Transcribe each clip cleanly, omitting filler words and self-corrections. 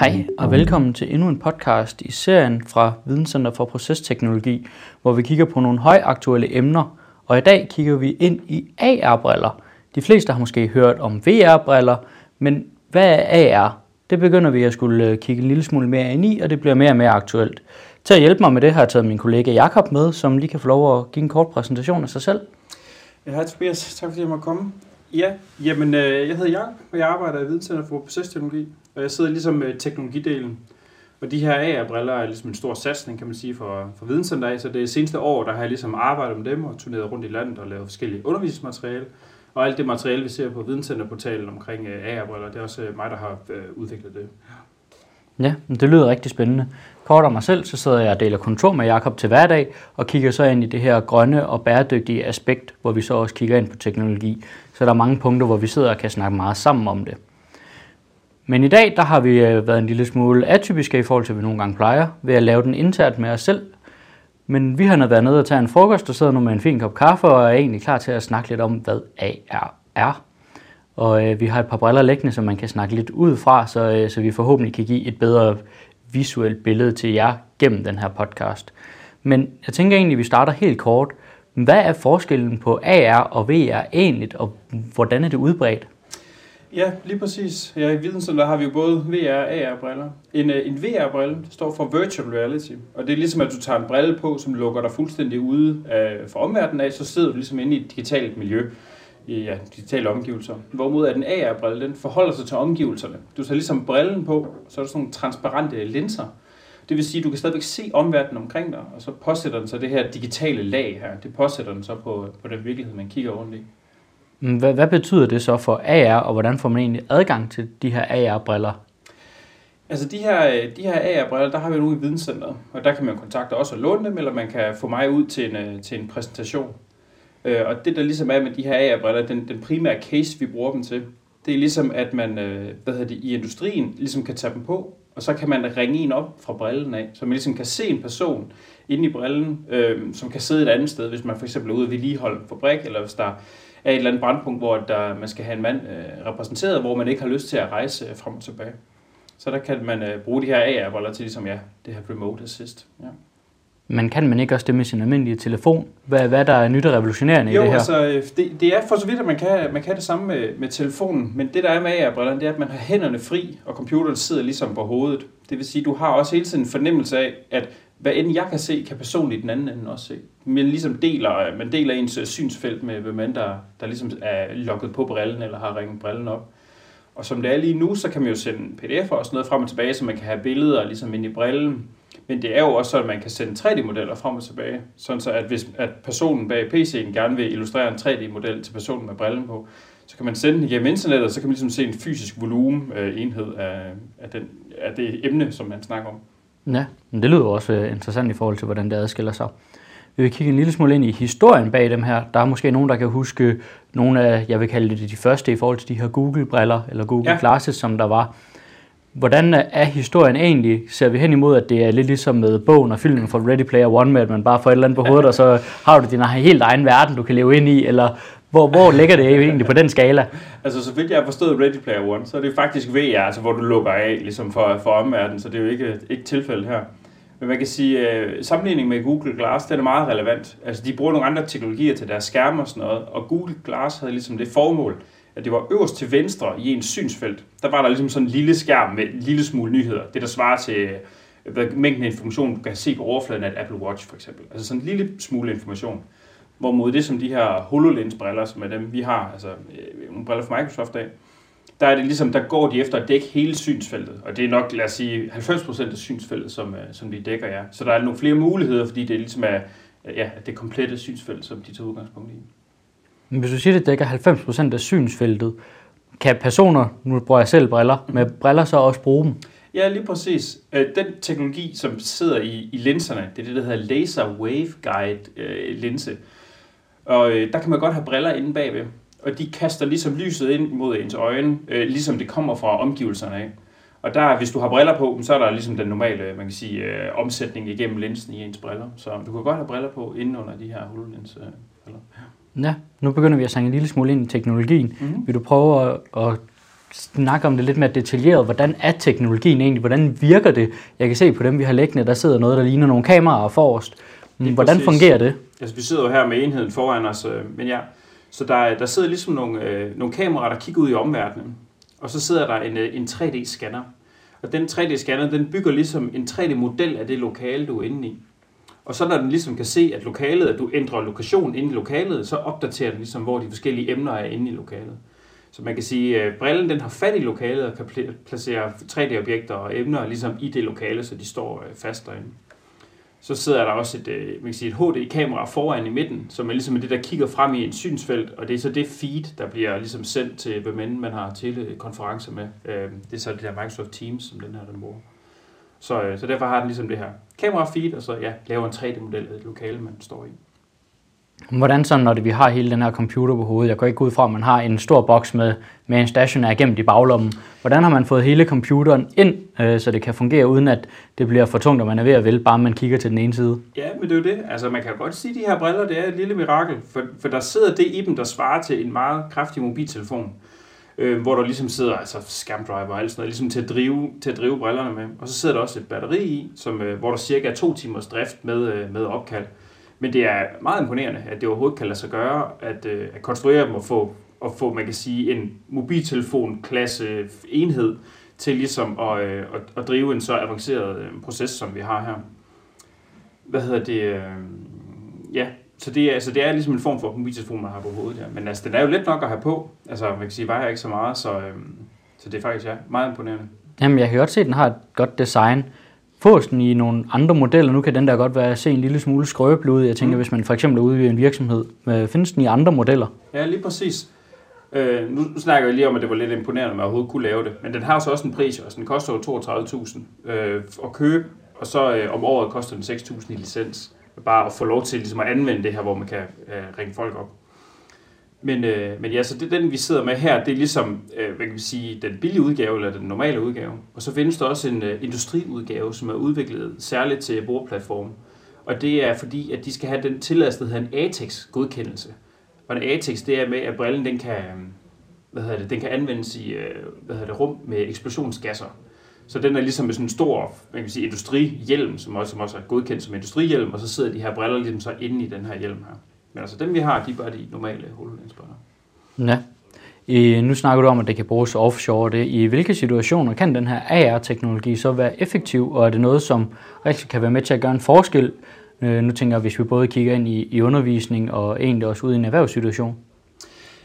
Hej og velkommen til endnu en podcast i serien fra Videnscenter for Processteknologi, hvor vi kigger på nogle højaktuelle emner, og i dag kigger vi ind i AR-briller. De fleste har måske hørt om VR-briller, men hvad er AR? Det begynder vi at skulle kigge en lille smule mere ind i, og det bliver mere og mere aktuelt. Til at hjælpe mig med det har jeg taget min kollega Jakob med, som lige kan få lov at give en kort præsentation af sig selv. Hej Tobias, tak fordi jeg måtte komme. Ja, jamen jeg hedder Jakob, og jeg arbejder i Videnscenter for Processteknologi, og jeg sidder ligesom med teknologidelen. Og de her AR-briller er ligesom en stor satsning, kan man sige, for Videnscenter af, så det seneste år, der har jeg ligesom arbejdet med dem og turneret rundt i landet og lavet forskellige undervisningsmateriale. Og alt det materiale, vi ser på videnscenterportalen omkring AR-briller, det er også mig, der har udviklet det. Ja, det lyder rigtig spændende. Kort om mig selv, så sidder jeg og deler kontor med Jakob til hverdag, og kigger så ind i det her grønne og bæredygtige aspekt, hvor vi så også kigger ind på teknologi. Så der er mange punkter, hvor vi sidder og kan snakke meget sammen om det. Men i dag, der har vi været en lille smule atypiske i forhold til, hvad vi nogle gange plejer, ved at lave den internt med os selv. Men vi har været nede og tage en frokost, og sidder nu med en fin kop kaffe, og er egentlig klar til at snakke lidt om, hvad AR er. Og vi har et par briller liggende, som man kan snakke lidt ud fra, så vi forhåbentlig kan give et bedre visuelt billede til jer gennem den her podcast. Men jeg tænker egentlig, at vi starter helt kort. Hvad er forskellen på AR og VR egentlig, og hvordan er det udbredt? Ja, lige præcis. Ja, i Videnscenter har vi jo både VR og AR-briller. En VR-brille står for Virtual Reality, og det er ligesom, at du tager en brille på, som lukker dig fuldstændig ude fra omverdenen af, så sidder du ligesom inde i et digitalt miljø, digitale omgivelser. Hvorimod at en AR-brille, den forholder sig til omgivelserne. Du tager ligesom brillen på, så er der sådan nogle transparente linser. Det vil sige, at du kan stadigvæk se omverdenen omkring dig, og så påsætter den så det her digitale lag her. Det påsætter den så på den virkelighed, man kigger rundt i. Hvad betyder det så for AR, og hvordan får man egentlig adgang til de her AR-briller? Altså de her AR-briller, der har vi nu i Videnscenteret, og der kan man kontakte os og låne dem, eller man kan få mig ud til en præsentation. Og det der ligesom er med de her AR-briller, den primære case, vi bruger dem til, det er ligesom, at man i industrien ligesom kan tage dem på, og så kan man ringe en op fra brillen af, så man ligesom kan se en person inde i brillen, som kan sidde et andet sted, hvis man for eksempel er ude og vedligeholde en fabrik, eller hvis der er et eller andet brandpunkt, hvor man skal have en mand repræsenteret, hvor man ikke har lyst til at rejse frem og tilbage. Så der kan man bruge de her AR-briller til ligesom, ja, det her remote assist. Ja. Men kan man ikke også det med sin almindelige telefon? Hvad der er nyt og revolutionerende i det her? Altså, det er for så vidt, at man kan det samme med telefonen, men det der er med AR-brillerne, det er, at man har hænderne fri, og computeren sidder ligesom på hovedet. Det vil sige, at du har også hele tiden en fornemmelse af, at hvad end jeg kan se, kan personen i den anden ende også se. Man ligesom deler ens synsfelt med hvem end der ligesom er logget på brillen, eller har ringet brillen op. Og som det er lige nu, så kan man jo sende pdf'er og sådan noget frem og tilbage, så man kan have billeder ligesom ind i brillen. Men det er jo også sådan, at man kan sende 3D-modeller frem og tilbage, sådan så at personen bag PC'en gerne vil illustrere en 3D-model til personen med brillen på, så kan man sende den igennem internettet, og så kan man ligesom se en fysisk volumenenhed af det emne, som man snakker om. Ja, men det lyder også interessant i forhold til, hvordan det adskiller sig. Vi vil kigge en lille smule ind i historien bag dem her. Der er måske nogen, der kan huske nogle af, jeg vil kalde det de første i forhold til de her Google-briller, eller Google Glasses, som der var. Hvordan er historien egentlig? Ser vi hen imod, at det er lidt ligesom med bogen og filmen fra Ready Player One, med at man bare får et eller andet på hovedet, og så har du din helt egen verden, du kan leve ind i, eller hvor ligger det egentlig på den skala? Altså, så vidt jeg har forstået Ready Player One, så er det faktisk VR, altså, hvor du lukker af ligesom for omverdenen, så det er jo ikke tilfældet her. Men man kan sige, at sammenligningen med Google Glass, den er meget relevant. Altså, de bruger nogle andre teknologier til deres skærme og sådan noget, og Google Glass havde ligesom det formål, at det var øverst til venstre i ens synsfelt. Der var der ligesom sådan en lille skærm med en lille smule nyheder. Det, der svarer til mængden af information, du kan se på overfladen af et Apple Watch, for eksempel. Altså sådan en lille smule information. Hvorimod det, som de her HoloLens-briller, som er dem, vi har, altså nogle briller fra Microsoft af, der er det ligesom, der går de efter at dække hele synsfeltet. Og det er nok, lad os sige, 90% af synsfeltet, som de dækker, ja. Så der er nogle flere muligheder, fordi det ligesom er ja, det komplette synsfelt, som de tager udgangspunkt i. Hvis du siger, at det dækker 90% af synsfeltet, kan personer, nu bruger jeg selv briller, med briller så også bruge dem? Ja, lige præcis. Den teknologi, som sidder i linserne, det er det, der hedder Laser Wave Guide-linse. Og der kan man godt have briller inde bagved, og de kaster ligesom lyset ind mod ens øjne, ligesom det kommer fra omgivelserne af. Og der, hvis du har briller på, så er der ligesom den normale, man kan sige, omsætning igennem linsen i ens briller. Så du kan godt have briller på inden under de her HoloLens-briller. Ja, nu begynder vi at sange en lille smule ind i teknologien. Mm-hmm. Vil du prøve at snakke om det lidt mere detaljeret. Hvordan er teknologien egentlig? Hvordan virker det? Jeg kan se på dem, vi har liggende, der sidder noget, der ligner nogle kameraer forrest. Hvordan fungerer det? Altså, vi sidder jo her med enheden foran os, men ja, så der sidder ligesom nogle kameraer, der kigger ud i omverdenen, og så sidder der en 3D-scanner. Og den 3D-scanner, den bygger ligesom en 3D-model af det lokale, du er inde i. Og så når den ligesom kan se, at lokalet, at du ændrer lokationen inde i lokalet, så opdaterer den ligesom, hvor de forskellige emner er inde i lokalet. Så man kan sige, at brillen den har fat i lokalet og kan placere 3D-objekter og emner ligesom i det lokale, så de står fast derinde. Så sidder der også et HD-kamera foran i midten, som er ligesom det, der kigger frem i et synsfelt, og det er så det feed, der bliver ligesom sendt til, hvem man har telekonferencer med. Det er så det der Microsoft Teams, som den her den bruger. Så derfor har den ligesom det her kamera-feed, og så laver en 3D-model af det lokale, man står i. Hvordan så, når vi har hele den her computer på hovedet? Jeg går ikke ud fra, at man har en stor boks med en stationær gemt i baglommen. Hvordan har man fået hele computeren ind, så det kan fungere, uden at det bliver for tungt, og man er ved at vælte, bare man kigger til den ene side? Ja, men det er jo det. Altså, man kan godt sige, at de her briller, det er et lille mirakel. For der sidder det i dem, der svarer til en meget kraftig mobiltelefon, hvor der ligesom sidder altså scamdriver og alt sådan noget, ligesom til at drive brillerne med. Og så sidder der også et batteri i, hvor der cirka er 2 timers drift med opkald. Men det er meget imponerende, at det overhovedet kan lade sig gøre, at konstruere dem og få man kan sige, en mobiltelefon-klasse enhed til ligesom at drive en så avanceret proces, som vi har her. Ja, så det er ligesom en form for mobiltelefon, man har på hovedet. Ja. Men altså, den er jo let nok at have på. Altså, man kan sige, at vejer ikke så meget, så det er faktisk meget imponerende. Jamen, jeg kan godt se, at den har et godt design. Fås den i nogle andre modeller? Nu kan den der godt være at se en lille smule skrøbelig ud. Jeg tænker, hvis man for eksempel er ude i en virksomhed, findes den i andre modeller? Ja, lige præcis. Nu snakker jeg lige om, at det var lidt imponerende, at man overhovedet kunne lave det. Men den har så også en pris, og den koster jo 32.000 at købe. Og så om året koster den 6.000 i licens. Bare at få lov til ligesom at anvende det her, hvor man kan ringe folk op. Men ja, så det den, vi sidder med her, det er ligesom, hvad kan vi sige, den billige udgave eller den normale udgave. Og så findes der også en industriudgave, som er udviklet særligt til boreplatformen. Og det er fordi, at de skal have den tilladelse, der hedder en ATEX-godkendelse. Og en ATEX, det er med, at brillen den kan anvendes i rum med eksplosionsgasser. Så den er ligesom med sådan en stor, man kan sige, industrihjelm, som også er godkendt som industrihjelm, og så sidder de her briller ligesom så inde i den her hjelm her. Men altså dem, vi har, de er bare de normale HoloLens-briller. Ja. Nu snakker du om, at det kan bruges offshore. Det. I hvilke situationer kan den her AR-teknologi så være effektiv, og er det noget, som rigtig kan være med til at gøre en forskel? Nu tænker jeg, hvis vi både kigger ind i undervisning og egentlig også ud i en erhvervssituation.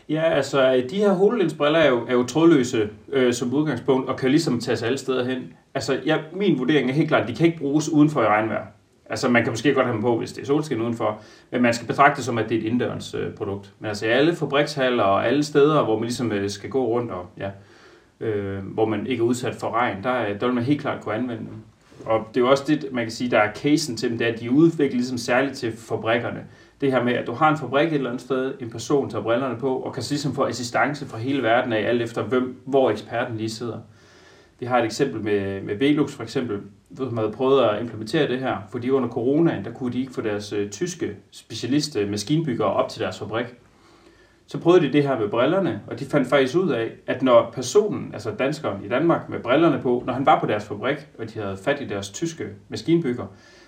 Ja, altså de her HoloLens-briller er jo trådløse som udgangspunkt, og kan ligesom tages alle steder hen. Altså min vurdering er helt klart, at de kan ikke bruges udenfor i regnvejr. Altså man kan måske godt have dem på, hvis det er solskin udenfor, men man skal betragte det som, at det er et indendørs produkt. Men altså alle fabrikshaller og alle steder, hvor man ligesom skal gå rundt og hvor man ikke er udsat for regn, der vil man helt klart kunne anvende dem. Og det er jo også det, man kan sige, der er casen til dem, det er, at de er udviklet ligesom særligt til fabrikkerne. Det her med, at du har en fabrik et eller andet sted, en person tager brillerne på og kan ligesom få assistance fra hele verden af, alt efter hvor eksperten lige sidder. Vi har et eksempel med Velux for eksempel, som havde prøvet at implementere det her, fordi under coronaen, der kunne de ikke få deres tyske specialister, maskinbyggere op til deres fabrik. Så prøvede de det her med brillerne, og de fandt faktisk ud af, at når personen, altså danskeren i Danmark med brillerne på, når han var på deres fabrik, og de havde fat i deres tyske maskinbyggere,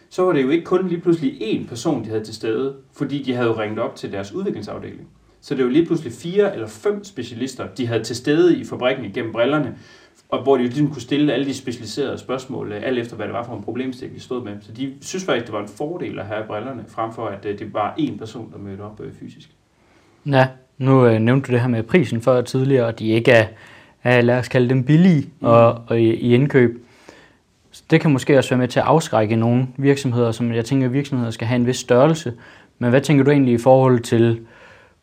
så var det jo ikke kun lige pludselig én person, de havde til stede, fordi de havde ringet op til deres udviklingsafdeling. Så det var lige pludselig 4 eller 5 specialister, de havde til stede i fabrikken igennem brillerne, og hvor de jo ligesom kunne stille alle de specialiserede spørgsmål, alt efter hvad det var for en problemstilling, de stod med. Så de synes faktisk, det var en fordel at have brillerne, frem for at det var én person, der mødte op fysisk. Ja, nu nævnte du det her med prisen før tidligere, og de ikke er lad os kalde dem billige og i indkøb. Så det kan måske også være med til at afskrække nogle virksomheder, som jeg tænker, virksomheder skal have en vis størrelse. Men hvad tænker du egentlig i forhold til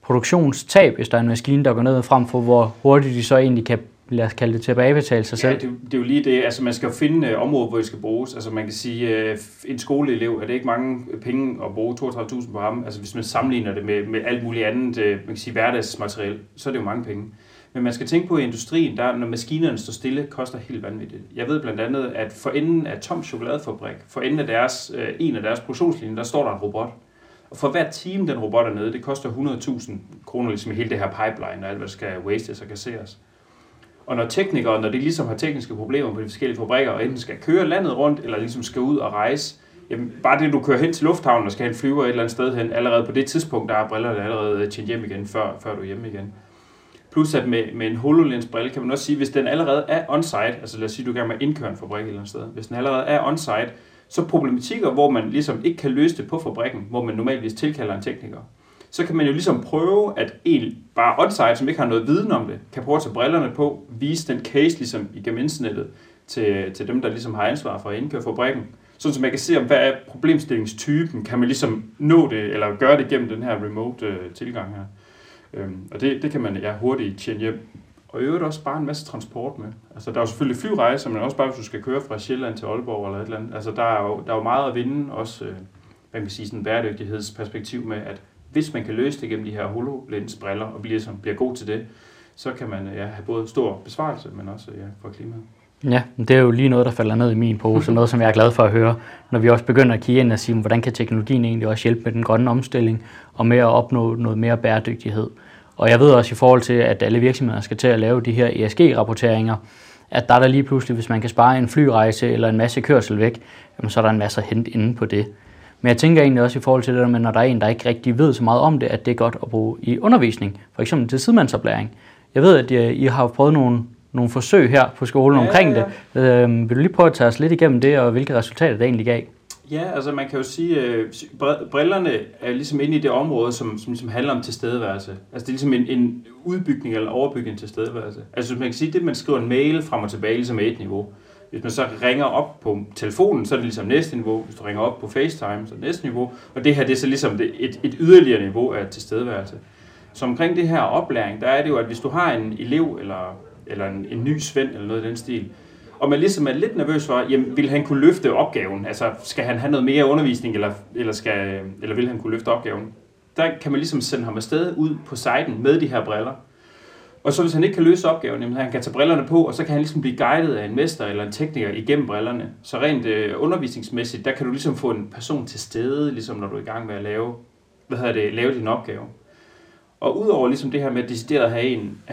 produktionstab, hvis der er en maskine, der går ned, frem for hvor hurtigt de så egentlig kan, lad os kalde det, tilbagebetale sig selv? Ja, det er jo lige det. Altså, man skal jo finde områder, hvor det skal bruges. Altså, man kan sige, en skoleelev, er det ikke mange penge at bruge 32.000 på ham? Altså, hvis man sammenligner det med alt muligt andet, man kan sige, hverdagsmateriel, så er det jo mange penge. Men man skal tænke på, at i industrien, der, når maskinerne står stille, koster helt vanvittigt. Jeg ved blandt andet, at for enden af Toms chokoladefabrik, for enden af en af deres produktionslinjer, der står der en robot. Og for hver time, den robot er nede, det koster 100.000 kroner, ligesom hele det her pipeline, og alt, hvad der skal wastes og kasseres. Og når teknikere, når de ligesom har tekniske problemer på de forskellige fabrikker, og enten skal køre landet rundt, eller ligesom skal ud og rejse, jamen bare det, du kører hen til lufthavnen og skal have en flyver et eller andet sted hen, allerede på det tidspunkt, der er brillerne allerede tjent hjem igen, før du er hjemme igen. Plus at med en HoloLens-brille kan man også sige, hvis den allerede er on-site, altså lad os sige, du gerne vil indkøre en fabrik et eller andet sted, hvis den allerede er on-site, så problematikker, hvor man ligesom ikke kan løse det på fabrikken, hvor man normalvis tilkalder en tekniker, så kan man jo ligesom prøve, at en bare on-site, som ikke har noget viden om det, kan prøve at tage brillerne på, vise den case ligesom igennem internettet til dem, der ligesom har ansvar for at indkøre fabrikken, sådan så man kan se, hvad er problemstillingstypen, kan man ligesom nå det, eller gøre det gennem den her remote tilgang her. Og det kan man hurtigt tjene hjem. Og i øvrigt også bare en masse transport med. Altså der er jo selvfølgelig flyrejser, men også bare hvis du skal køre fra Sjælland til Aalborg eller et eller andet. Altså der er jo meget at vinde, også hvad man kan sige, sådan en bæredygtighedsperspektiv med, at hvis man kan løse det gennem de her HoloLens-briller og bliver god til det, så kan man have både stor besparelse, men også for klimaet. Ja, det er jo lige noget, der falder ned i min pose, noget som jeg er glad for at høre, når vi også begynder at kigge ind og sige, hvordan kan teknologien egentlig også hjælpe med den grønne omstilling og med at opnå noget mere bæredygtighed. Og jeg ved også i forhold til, at alle virksomheder skal til at lave de her ESG-rapporteringer, at der lige pludselig, hvis man kan spare en flyrejse eller en masse kørsel væk, jamen, så er der en masse at hente inde på det. Men jeg tænker egentlig også i forhold til det, at når der er en, der ikke rigtig ved så meget om det, at det er godt at bruge i undervisning, for eksempel til sidemandsoplæring. Jeg ved, at I har prøvet nogle forsøg her på skolen omkring det. Vil du lige prøve at tage os lidt igennem det, og hvilke resultater det egentlig gav? Ja, altså man kan jo sige, brillerne er ligesom inde i det område, som handler om tilstedeværelse. Altså det er ligesom en udbygning eller overbygning tilstedeværelse. Altså man kan sige, det man skriver en mail frem og tilbage, ligesom er et niveau. Hvis man så ringer op på telefonen, så er det ligesom næste niveau. Hvis du ringer op på FaceTime, så er det næste niveau. Og det her, det er så ligesom et yderligere niveau af tilstedeværelse. Så omkring det her oplæring, der er det jo, at hvis du har en elev eller en ny svend eller noget i den stil, og man ligesom er lidt nervøs for, jamen, vil han kunne løfte opgaven? Altså, skal han have noget mere undervisning, eller vil han kunne løfte opgaven? Der kan man ligesom sende ham afsted ud på siden med de her briller. Og så hvis han ikke kan løse opgaven, jamen, han kan tage brillerne på, og så kan han ligesom blive guidet af en mester eller en tekniker igennem brillerne. Så rent undervisningsmæssigt, der kan du ligesom få en person til stede, ligesom når du er i gang med at lave din opgave. Og udover ligesom det her med at decideret have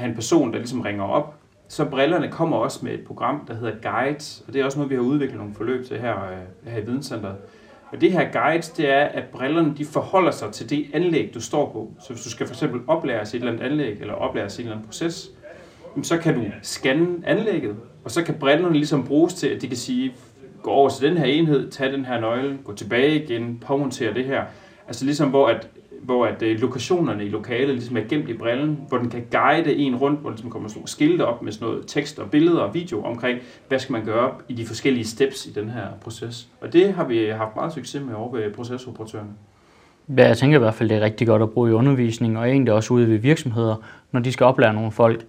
en person, der ligesom ringer op, så brillerne kommer også med et program, der hedder Guides, og det er også noget, vi har udviklet nogle forløb til her i Videnscenteret. Og det her Guides, det er, at brillerne de forholder sig til det anlæg, du står på. Så hvis du skal for eksempel oplæres et eller andet anlæg, eller oplæres en eller anden proces, så kan du scanne anlægget, og så kan brillerne ligesom bruges til, at de kan sige, gå over til den her enhed, tag den her nøgle, gå tilbage igen, påmontere det her. Altså ligesom hvor at lokationerne i lokalet ligesom er gemt i brillen, hvor den kan guide en rundt, hvor den ligesom kommer sådan nogle skilte op med sådan noget tekst og billeder og video omkring, hvad skal man gøre i de forskellige steps i den her proces. Og det har vi haft meget succes med over ved procesoperatørerne. Ja, jeg tænker i hvert fald, det er rigtig godt at bruge i undervisning, og egentlig også ude ved virksomheder, når de skal oplære nogle folk.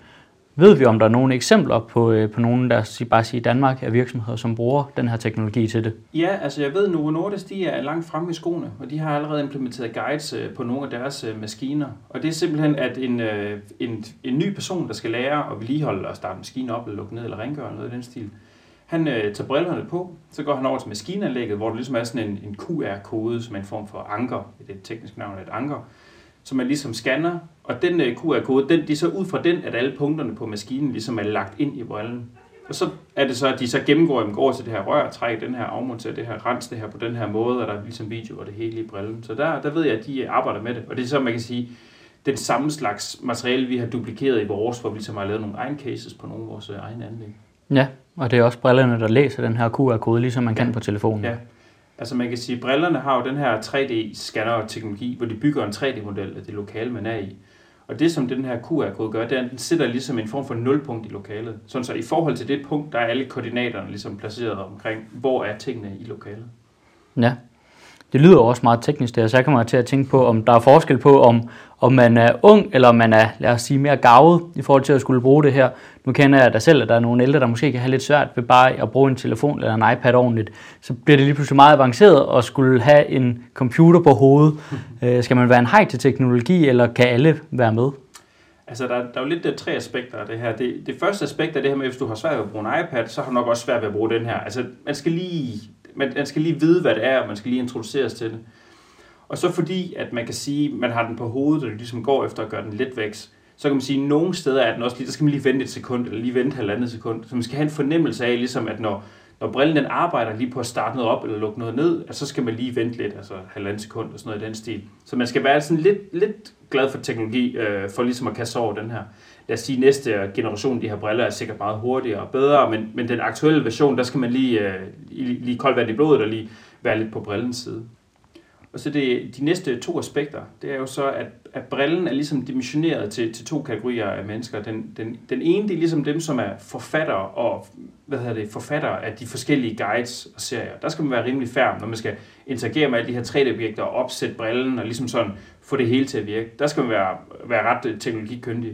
Ved vi, om der er nogle eksempler på nogle, der bare siger, i Danmark er virksomheder, som bruger den her teknologi til det? Ja, altså jeg ved, at Novo Nordisk de er langt fremme i skoene, og de har allerede implementeret guides på nogle af deres maskiner. Og det er simpelthen, at en ny person, der skal lære at vedligeholde og starte maskinen op, eller lukke ned, eller rengøre, noget i den stil, han tager brillerne på, så går han over til maskinanlægget, hvor der ligesom er sådan en QR-kode, som er en form for anker, det er et teknisk navn af et anker, som man ligesom scanner, og den QR-kode, de så ud fra den, at alle punkterne på maskinen ligesom er lagt ind i brillen. Og så er det så, at de så gennemgår, at man går over til det her rør, trækker den her, afmonterer det her, renser det her på den her måde, og der er ligesom video og det hele i brillen. Så der ved jeg, at de arbejder med det, og det er så, man kan sige, den samme slags materiale, vi har duplikeret i vores, hvor vi ligesom har lavet nogle egne cases på nogle af vores egne anlæg. Ja, og det er også brillerne, der læser den her QR-kode, ligesom man kan på telefonen. Ja. Altså man kan sige, at brillerne har jo den her 3D-scanner-teknologi, hvor de bygger en 3D-model af det lokale, man er i. Og det, som den her QR-kode gør, det er, at den sætter ligesom en form for nulpunkt i lokalet. Sådan så i forhold til det punkt, der er alle koordinaterne ligesom placeret omkring, hvor er tingene i lokalet. Ja, det lyder også meget teknisk der, så jeg kommer til at tænke på, om der er forskel på, om man er ung, eller om man er, lad os sige, mere gavet i forhold til at skulle bruge det her. Nu kender jeg da selv, at der er nogle ældre, der måske kan have lidt svært ved bare at bruge en telefon eller en iPad ordentligt. Så bliver det lige pludselig meget avanceret at skulle have en computer på hovedet. Skal man være en hej til teknologi, eller kan alle være med? Altså, der er jo lidt tre aspekter af det her. Det første aspekt er det her med, at hvis du har svært ved at bruge en iPad, så har du nok også svært ved at bruge den her. Altså, man skal lige vide, hvad det er, og man skal lige introduceres til det. Og så fordi, at man kan sige, at man har den på hovedet, og ligesom går efter at gøre den let væk, så kan man sige, at nogle steder er den også lige, der skal man lige vente et sekund, eller lige vente halvandet sekund, så man skal have en fornemmelse af, ligesom at når brillen den arbejder lige på at starte noget op, eller lukke noget ned, så skal man lige vente lidt, altså halvandet sekund, eller sådan noget i den stil. Så man skal være sådan lidt glad for teknologi, for ligesom at kaste over den her. Lad os sige, at næste generation af de her briller er sikkert meget hurtigere og bedre, men den aktuelle version, der skal man lige koldt vand i blodet, og lige være lidt på brillens side. Og så de næste to aspekter, det er jo så, at brillen er ligesom dimensioneret til to kategorier af mennesker. Den ene, det er ligesom dem, som er forfattere af de forskellige guides og serier. Der skal man være rimelig færm, når man skal interagere med alle de her 3D-objekter og opsætte brillen og ligesom sådan få det hele til at virke. Der skal man være ret teknologikyndig.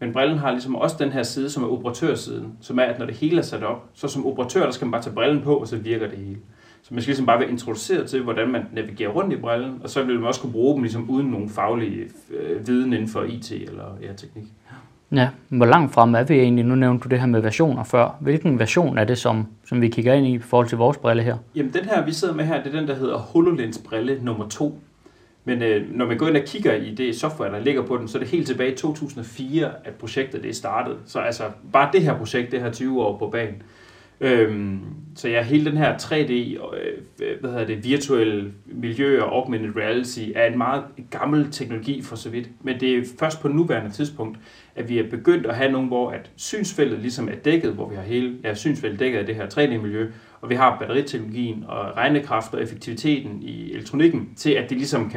Men brillen har ligesom også den her side, som er operatørsiden, som er, at når det hele er sat op, så som operatør, der skal man bare tage brillen på, og så virker det hele. Så man skal ligesom bare være introduceret til, hvordan man navigerer rundt i brillen, og så vil man også kunne bruge dem ligesom uden nogen faglige viden inden for IT eller teknik. Ja, hvor langt frem er vi egentlig? Nu nævnte du det her med versioner før. Hvilken version er det, som vi kigger ind i forhold til vores brille her? Jamen den her, vi sidder med her, det er den, der hedder HoloLens brille nummer 2. Men når man går ind og kigger i det software, der ligger på den, så er det helt tilbage i 2004, at projektet det startede. Så altså bare det her projekt, det har 20 år på banen. Så ja, hele den her 3D, virtuelle miljø og augmented reality er en meget gammel teknologi for så vidt. Men det er først på nuværende tidspunkt, at vi er begyndt at have nogen, hvor at synsfeltet ligesom er dækket, hvor vi har synsfeltet dækket af det her 3D-miljø, og vi har batteriteknologien og regnekraft og effektiviteten i elektronikken til, at det ligesom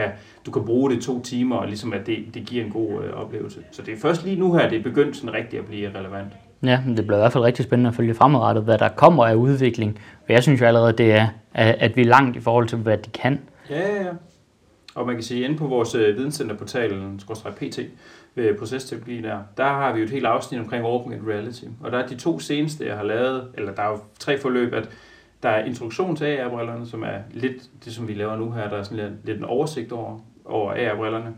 du kan bruge det 2 timer, og ligesom at det giver en god oplevelse. Så det er først lige nu her, det er begyndt sådan rigtigt at blive relevant. Ja, det bliver i hvert fald rigtig spændende at følge fremadrettet, hvad der kommer af udvikling. For jeg synes jo allerede, det er, at vi er langt i forhold til, hvad de kan. Ja. Og man kan sige, at inde på vores videnscenterportalen, /pt, ved procesteknologi der har vi jo et helt afsnit omkring Open and Reality. Og der er de 2 seneste, jeg har lavet, eller der er jo 3 forløb, at der er introduktion til AR-brillerne, som er lidt det, som vi laver nu her, der er sådan lidt en oversigt over AR-brillerne.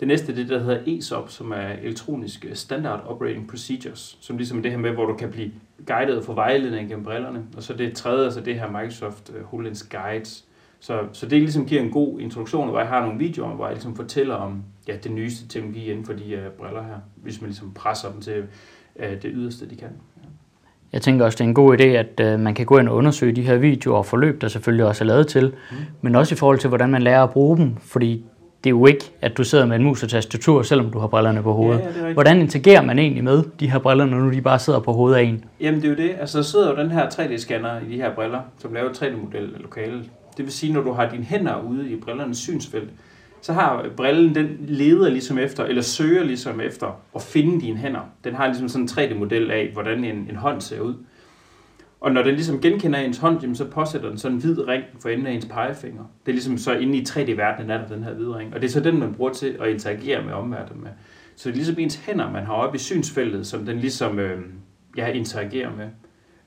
Det næste er det, der hedder E-SOP, som er elektronisk standard operating procedures, som ligesom det her med, hvor du kan blive guidet for vejledning gennem brillerne. Og så det tredje, altså det her Microsoft HoloLens Guides. Så det ligesom giver en god introduktion, hvor jeg har nogle videoer, hvor jeg ligesom fortæller om det nyeste teknologi inden for de briller her, hvis man ligesom presser dem til det yderste, de kan. Ja. Jeg tænker også, det er en god idé, at man kan gå ind og undersøge de her videoer og forløb, der selvfølgelig også er lavet til, men også i forhold til, hvordan man lærer at bruge dem, fordi det er jo ikke, at du sidder med en mus og tastatur, selvom du har brillerne på hovedet. Ja, hvordan interagerer man egentlig med de her briller, når de bare sidder på hovedet af en? Jamen det er jo det. Altså der sidder jo den her 3D-scanner i de her briller, som laver 3D-model af lokalet. Det vil sige, når du har dine hænder ude i brillernes synsfelt, så har brillen, den leder ligesom efter, eller søger ligesom efter at finde dine hænder. Den har ligesom sådan en 3D-model af, hvordan en hånd ser ud. Og når den ligesom genkender ens hånd, jamen så påsætter den sådan en hvid ring for enden af ens pegefinger. Det er ligesom så inde i 3D-verdenen er der den her hvide ring. Og det er så den, man bruger til at interagere med omverdenen med. Så det er ligesom ens hænder, man har oppe i synsfeltet, som den ligesom interagerer med.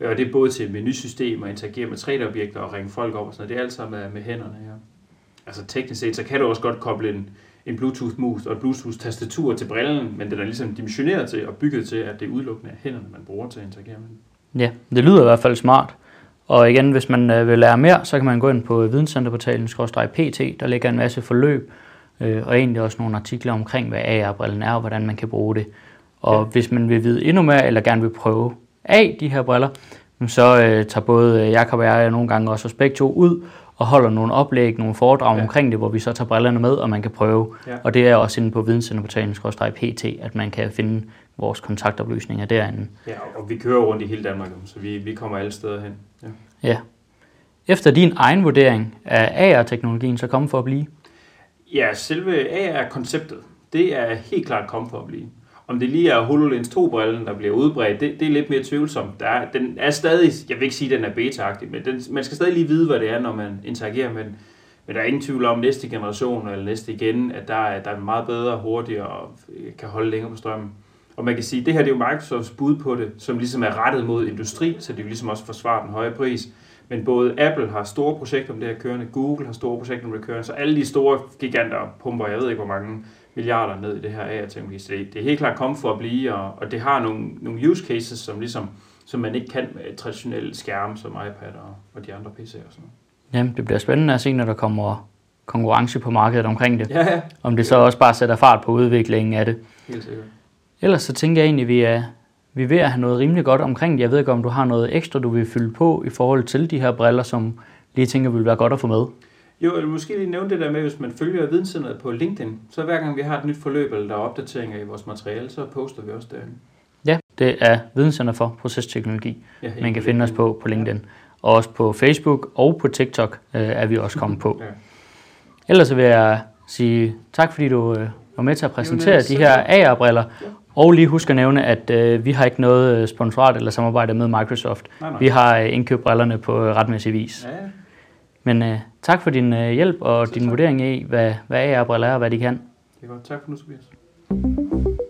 Og det er både til menusystemer, interagere med 3D-objekter og ringe folk op og sådan noget. Det er alt sammen med hænderne her. Altså teknisk set, så kan du også godt koble en Bluetooth-mus og et Bluetooth-tastatur til brillen, men den er ligesom dimensioneret til og bygget til, at det er udelukkende af hænderne, man bruger til at interagere med den. Ja, det lyder i hvert fald smart. Og igen, hvis man vil lære mere, så kan man gå ind på videnscenterportalen /pt. Der ligger en masse forløb, og egentlig også nogle artikler omkring, hvad AR-brillen er og hvordan man kan bruge det. Og hvis man vil vide endnu mere, eller gerne vil prøve af de her briller, så tager både Jakob og jeg nogle gange også os begge to ud og holder nogle oplæg, nogle foredrag omkring det, hvor vi så tager brillerne med, og man kan prøve. Ja. Og det er også inde på videnscenterportalen /pt, at man kan finde vores kontaktoplysninger derinde. Ja, og vi kører rundt i hele Danmark, så vi kommer alle steder hen. Ja. Efter din egen vurdering, er AR-teknologien så kommet for at blive? Ja, selve AR-konceptet, det er helt klart kommet for at blive. Om det lige er HoloLens 2-brillen, der bliver udbredt, det er lidt mere tvivlsomt. Den er stadig, jeg vil ikke sige, at den er beta-agtig, men man skal stadig lige vide, hvad det er, når man interagerer med den. Men der er ingen tvivl om næste generation eller næste igen, at der er meget bedre, hurtigere og kan holde længere på strømmen. Og man kan sige, at det her det er jo Microsofts bud på det, som ligesom er rettet mod industri, så det jo ligesom også forsvarer den høje pris. Men både Apple har store projekter om det her kørende, Google har store projekter om det kørende, så alle de store giganter pumper, jeg ved ikke hvor mange milliarder ned i det her AR-teknologi. Så det er helt klart kommet for at blive, og det har nogle use cases, som ligesom, som man ikke kan med traditionelle skærme som iPad og de andre PC'er og sådan noget. Jamen, det bliver spændende at se, når der kommer konkurrence på markedet omkring det. Ja. Om det så også bare sætter fart på udviklingen af det. Helt sikkert. Ellers så tænker jeg egentlig, at vi er ved at have noget rimelig godt omkring det. Jeg ved ikke, om du har noget ekstra, du vil fylde på i forhold til de her briller, som lige tænker, vil være godt at få med. Jo, eller måske lige nævne det der med, hvis man følger Videnscenteret på LinkedIn, så hver gang vi har et nyt forløb, eller der er opdateringer i vores materiale, så poster vi også derinde. Ja, det er Videnscenter for Processteknologi, ja, man kan finde os på LinkedIn. Ja. Og også på Facebook og på TikTok er vi også kommet på. Ja. Ellers vil jeg sige tak, fordi du var med til at præsentere de her AR-briller. Ja. Og lige husk at nævne, at vi har ikke noget sponsorat eller samarbejde med Microsoft. Nej. Vi har indkøbt brillerne på retmæssig vis. Ja. Men tak for din hjælp og din vurdering af, hvad AR-briller er og hvad de kan. Det er godt. Tak for nu, Tobias.